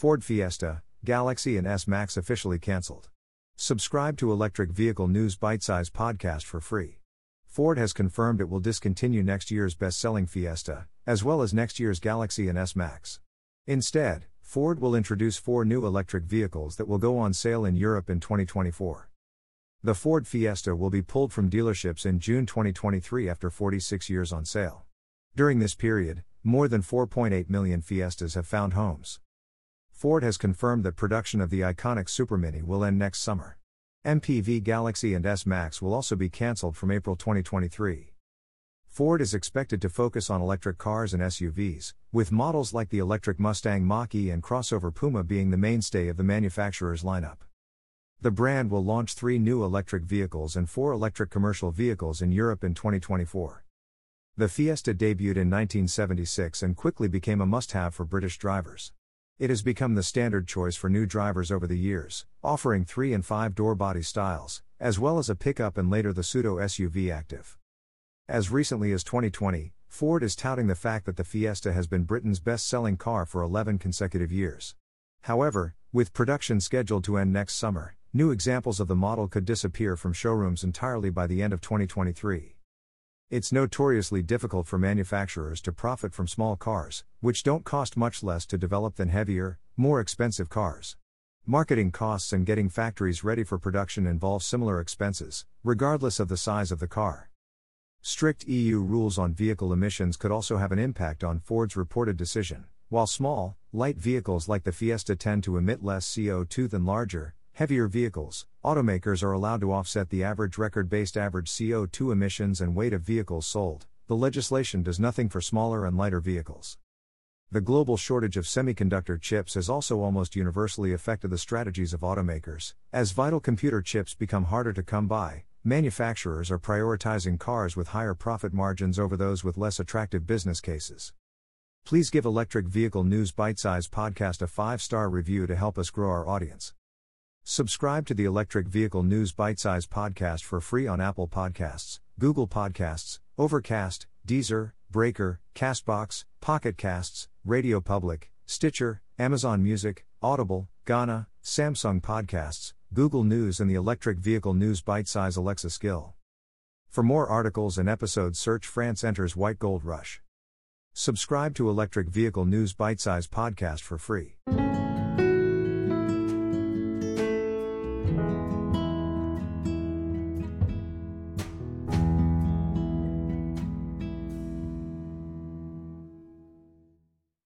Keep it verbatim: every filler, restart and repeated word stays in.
Ford Fiesta, Galaxy and S-Max officially cancelled. Subscribe to Electric Vehicle News Bitesize Podcast for free. Ford has confirmed it will discontinue next year's best-selling Fiesta, as well as next year's Galaxy and S-Max. Instead, Ford will introduce four new electric vehicles that will go on sale in Europe in twenty twenty-four. The Ford Fiesta will be pulled from dealerships in June twenty twenty-three after forty-six years on sale. During this period, more than four point eight million Fiestas have found homes. Ford has confirmed that production of the iconic Supermini will end next summer. M P V Galaxy and S-Max will also be cancelled from April twenty twenty-three. Ford is expected to focus on electric cars and S U Vs, with models like the electric Mustang Mach-E and crossover Puma being the mainstay of the manufacturer's lineup. The brand will launch three new electric vehicles and four electric commercial vehicles in Europe in twenty twenty-four. The Fiesta debuted in nineteen seventy-six and quickly became a must-have for British drivers. It has become the standard choice for new drivers over the years, offering three- and five-door body styles, as well as a pickup and later the pseudo-S U V Active. As recently as twenty twenty, Ford is touting the fact that the Fiesta has been Britain's best-selling car for eleven consecutive years. However, with production scheduled to end next summer, new examples of the model could disappear from showrooms entirely by the end of twenty twenty-three. It's notoriously difficult for manufacturers to profit from small cars, which don't cost much less to develop than heavier, more expensive cars. Marketing costs and getting factories ready for production involve similar expenses, regardless of the size of the car. Strict E U rules on vehicle emissions could also have an impact on Ford's reported decision. While small, light vehicles like the Fiesta tend to emit less C O two than larger, heavier vehicles, automakers are allowed to offset the average record-based average C O two emissions and weight of vehicles sold. The legislation does nothing for smaller and lighter vehicles. The global shortage of semiconductor chips has also almost universally affected the strategies of automakers. As vital computer chips become harder to come by, manufacturers are prioritizing cars with higher profit margins over those with less attractive business cases. Please give Electric Vehicle News Bitesize Podcast a five-star review to help us grow our audience. Subscribe to the Electric Vehicle News Bitesize Podcast for free on Apple Podcasts, Google Podcasts, Overcast, Deezer, Breaker, Castbox, Pocket Casts, Radio Public, Stitcher, Amazon Music, Audible, Gaana, Samsung Podcasts, Google News and the Electric Vehicle News Bitesize Alexa skill. For more articles and episodes, search France Enters White Gold Rush. Subscribe to Electric Vehicle News Bitesize Podcast for free.